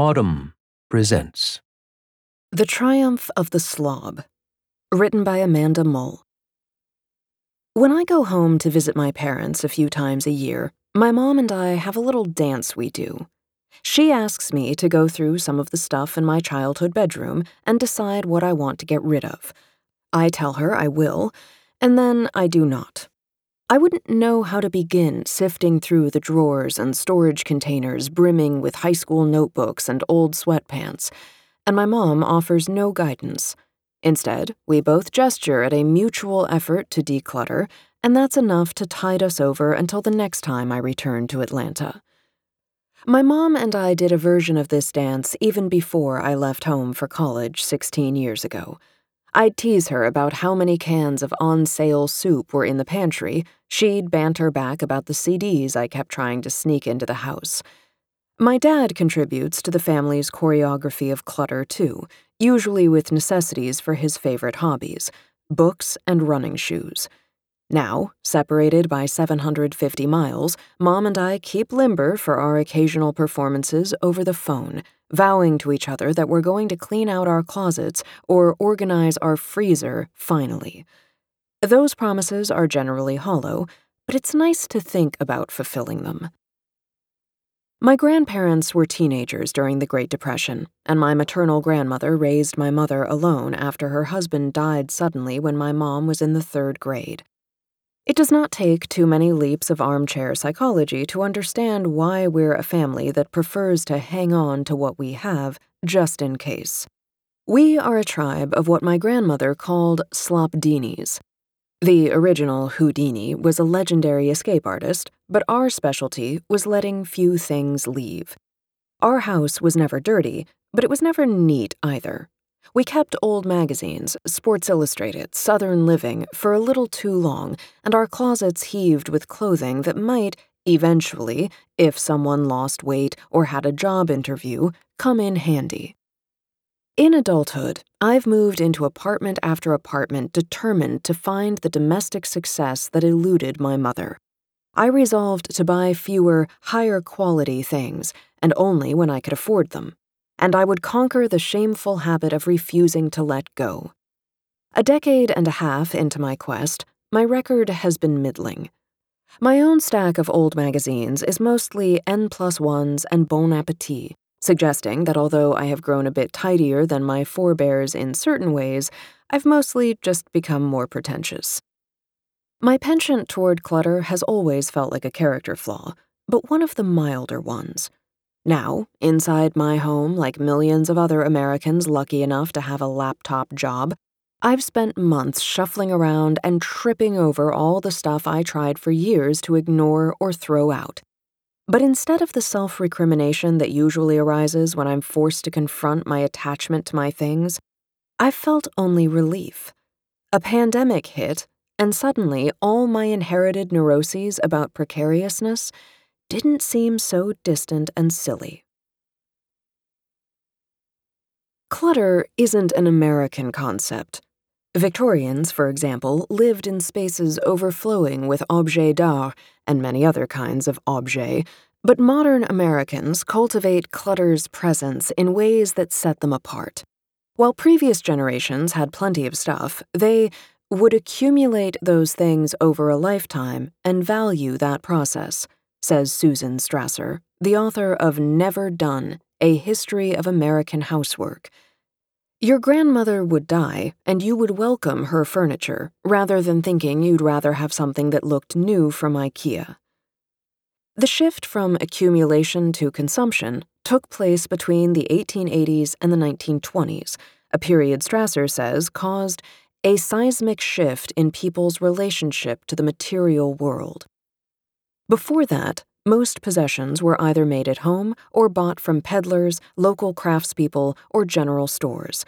Autumn presents The Triumph of the Slob, written by Amanda Mull. When I go home to visit my parents a few times a year, my mom and I have a little dance we do. She asks me to go through some of the stuff in my childhood bedroom and decide what I want to get rid of. I tell her I will, and then I do not. I wouldn't know how to begin sifting through the drawers and storage containers brimming with high school notebooks and old sweatpants, and my mom offers no guidance. Instead, we both gesture at a mutual effort to declutter, and that's enough to tide us over until the next time I return to Atlanta. My mom and I did a version of this dance even before I left home for college 16 years ago. I'd tease her about how many cans of on-sale soup were in the pantry. She'd banter back about the CDs I kept trying to sneak into the house. My dad contributes to the family's choreography of clutter, too, usually with necessities for his favorite hobbies, books and running shoes. Now, separated by 750 miles, Mom and I keep limber for our occasional performances over the phone, vowing to each other that we're going to clean out our closets or organize our freezer, finally. Those promises are generally hollow, but it's nice to think about fulfilling them. My grandparents were teenagers during the Great Depression, and my maternal grandmother raised my mother alone after her husband died suddenly when my mom was in the third grade. It does not take too many leaps of armchair psychology to understand why we're a family that prefers to hang on to what we have just in case. We are a tribe of what my grandmother called slopdinis. The original Houdini was a legendary escape artist, but our specialty was letting few things leave. Our house was never dirty, but it was never neat either. We kept old magazines, Sports Illustrated, Southern Living, for a little too long, and our closets heaved with clothing that might, eventually, if someone lost weight or had a job interview, come in handy. In adulthood, I've moved into apartment after apartment determined to find the domestic success that eluded my mother. I resolved to buy fewer, higher quality things, and only when I could afford them. And I would conquer the shameful habit of refusing to let go. A decade and a half into my quest, my record has been middling. My own stack of old magazines is mostly N+1s and Bon Appetit, suggesting that although I have grown a bit tidier than my forebears in certain ways, I've mostly just become more pretentious. My penchant toward clutter has always felt like a character flaw, but one of the milder ones. Now, inside my home, like millions of other Americans lucky enough to have a laptop job, I've spent months shuffling around and tripping over all the stuff I tried for years to ignore or throw out. But instead of the self-recrimination that usually arises when I'm forced to confront my attachment to my things, I've felt only relief. A pandemic hit, and suddenly all my inherited neuroses about precariousness didn't seem so distant and silly. Clutter isn't an American concept. Victorians, for example, lived in spaces overflowing with objets d'art and many other kinds of objets, but modern Americans cultivate clutter's presence in ways that set them apart. While previous generations had plenty of stuff, they would accumulate those things over a lifetime and value that process, says Susan Strasser, the author of Never Done, A History of American Housework. Your grandmother would die, and you would welcome her furniture, rather than thinking you'd rather have something that looked new from IKEA. The shift from accumulation to consumption took place between the 1880s and the 1920s, a period Strasser says caused a seismic shift in people's relationship to the material world. Before that, most possessions were either made at home or bought from peddlers, local craftspeople, or general stores.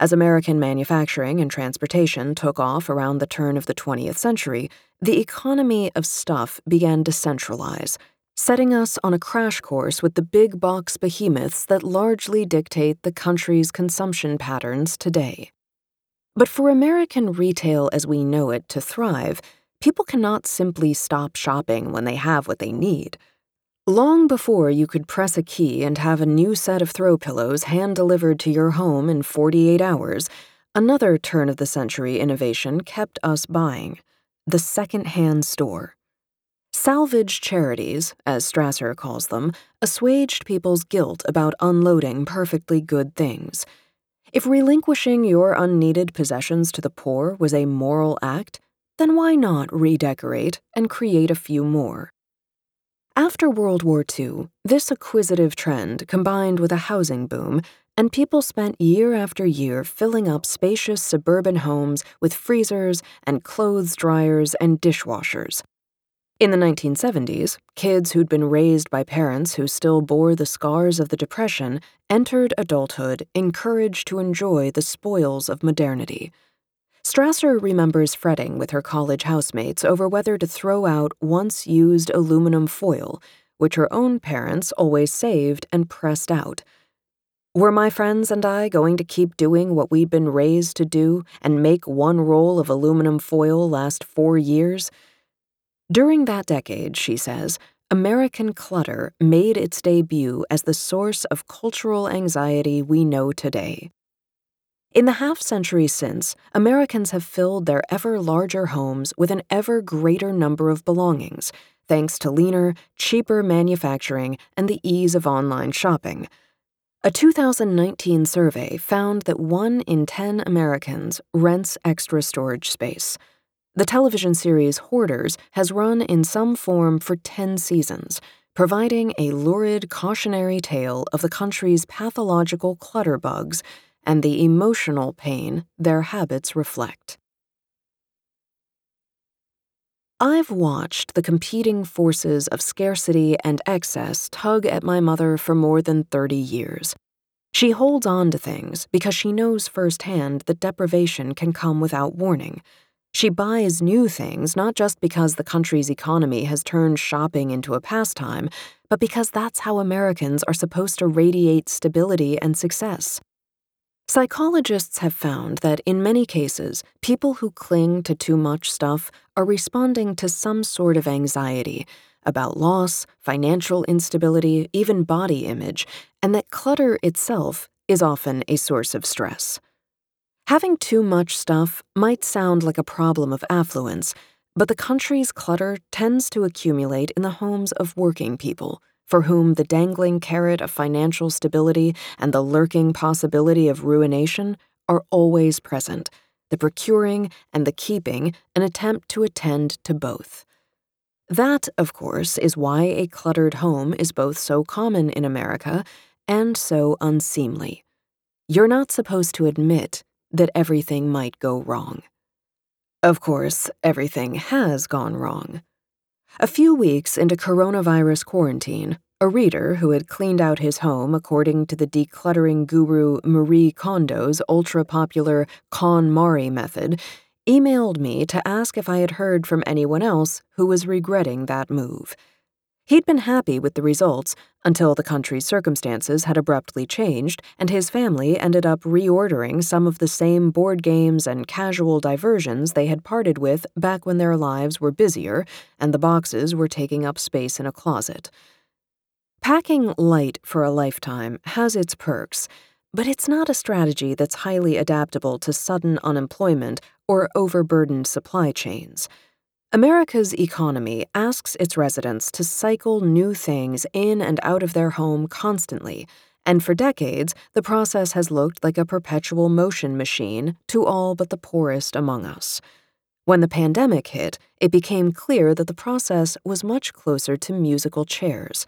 As American manufacturing and transportation took off around the turn of the 20th century, the economy of stuff began to centralize, setting us on a crash course with the big box behemoths that largely dictate the country's consumption patterns today. But for American retail as we know it to thrive, people cannot simply stop shopping when they have what they need. Long before you could press a key and have a new set of throw pillows hand-delivered to your home in 48 hours, another turn-of-the-century innovation kept us buying, the second-hand store. Salvage charities, as Strasser calls them, assuaged people's guilt about unloading perfectly good things. If relinquishing your unneeded possessions to the poor was a moral act, then why not redecorate and create a few more? After World War II, this acquisitive trend combined with a housing boom, and people spent year after year filling up spacious suburban homes with freezers and clothes dryers and dishwashers. In the 1970s, kids who'd been raised by parents who still bore the scars of the Depression entered adulthood encouraged to enjoy the spoils of modernity. Strasser remembers fretting with her college housemates over whether to throw out once-used aluminum foil, which her own parents always saved and pressed out. Were my friends and I going to keep doing what we'd been raised to do and make one roll of aluminum foil last 4 years? During that decade, she says, American clutter made its debut as the source of cultural anxiety we know today. In the half-century since, Americans have filled their ever-larger homes with an ever-greater number of belongings, thanks to leaner, cheaper manufacturing and the ease of online shopping. A 2019 survey found that 1 in 10 Americans rents extra storage space. The television series Hoarders has run in some form for 10 seasons, providing a lurid cautionary tale of the country's pathological clutter bugs and the emotional pain their habits reflect. I've watched the competing forces of scarcity and excess tug at my mother for more than 30 years. She holds on to things because she knows firsthand that deprivation can come without warning. She buys new things not just because the country's economy has turned shopping into a pastime, but because that's how Americans are supposed to radiate stability and success. Psychologists have found that in many cases, people who cling to too much stuff are responding to some sort of anxiety about loss, financial instability, even body image, and that clutter itself is often a source of stress. Having too much stuff might sound like a problem of affluence, but the country's clutter tends to accumulate in the homes of working people, for whom the dangling carrot of financial stability and the lurking possibility of ruination are always present, the procuring and the keeping an attempt to attend to both. That, of course, is why a cluttered home is both so common in America and so unseemly. You're not supposed to admit that everything might go wrong. Of course, everything has gone wrong. A few weeks into coronavirus quarantine, a reader who had cleaned out his home according to the decluttering guru Marie Kondo's ultra-popular KonMari method emailed me to ask if I had heard from anyone else who was regretting that move. He'd been happy with the results until the country's circumstances had abruptly changed and his family ended up reordering some of the same board games and casual diversions they had parted with back when their lives were busier and the boxes were taking up space in a closet. Packing light for a lifetime has its perks, but it's not a strategy that's highly adaptable to sudden unemployment or overburdened supply chains. America's economy asks its residents to cycle new things in and out of their home constantly, and for decades, the process has looked like a perpetual motion machine to all but the poorest among us. When the pandemic hit, it became clear that the process was much closer to musical chairs.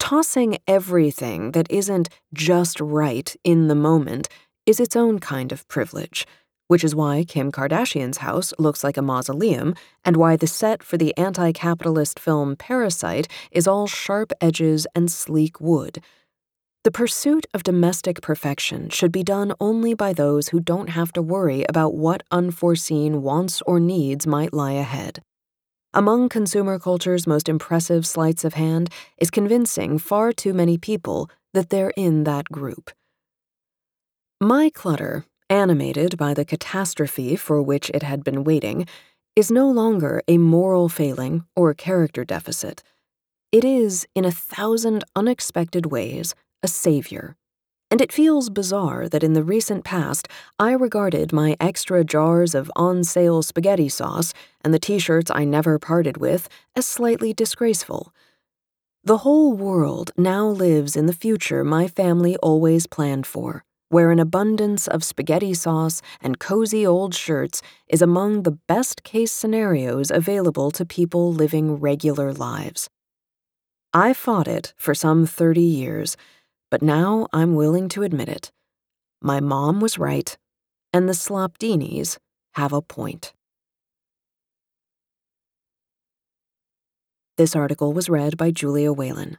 Tossing everything that isn't just right in the moment is its own kind of privilege, which is why Kim Kardashian's house looks like a mausoleum and why the set for the anti-capitalist film Parasite is all sharp edges and sleek wood. The pursuit of domestic perfection should be done only by those who don't have to worry about what unforeseen wants or needs might lie ahead. Among consumer culture's most impressive sleights of hand is convincing far too many people that they're in that group. My clutter, animated by the catastrophe for which it had been waiting, is no longer a moral failing or character deficit. It is, in 1,000 unexpected ways, a savior. And it feels bizarre that in the recent past, I regarded my extra jars of on-sale spaghetti sauce and the t-shirts I never parted with as slightly disgraceful. The whole world now lives in the future my family always planned for, where an abundance of spaghetti sauce and cozy old shirts is among the best-case scenarios available to people living regular lives. I fought it for some 30 years, but now I'm willing to admit it. My mom was right, and the Slopdinis have a point. This article was read by Julia Whalen.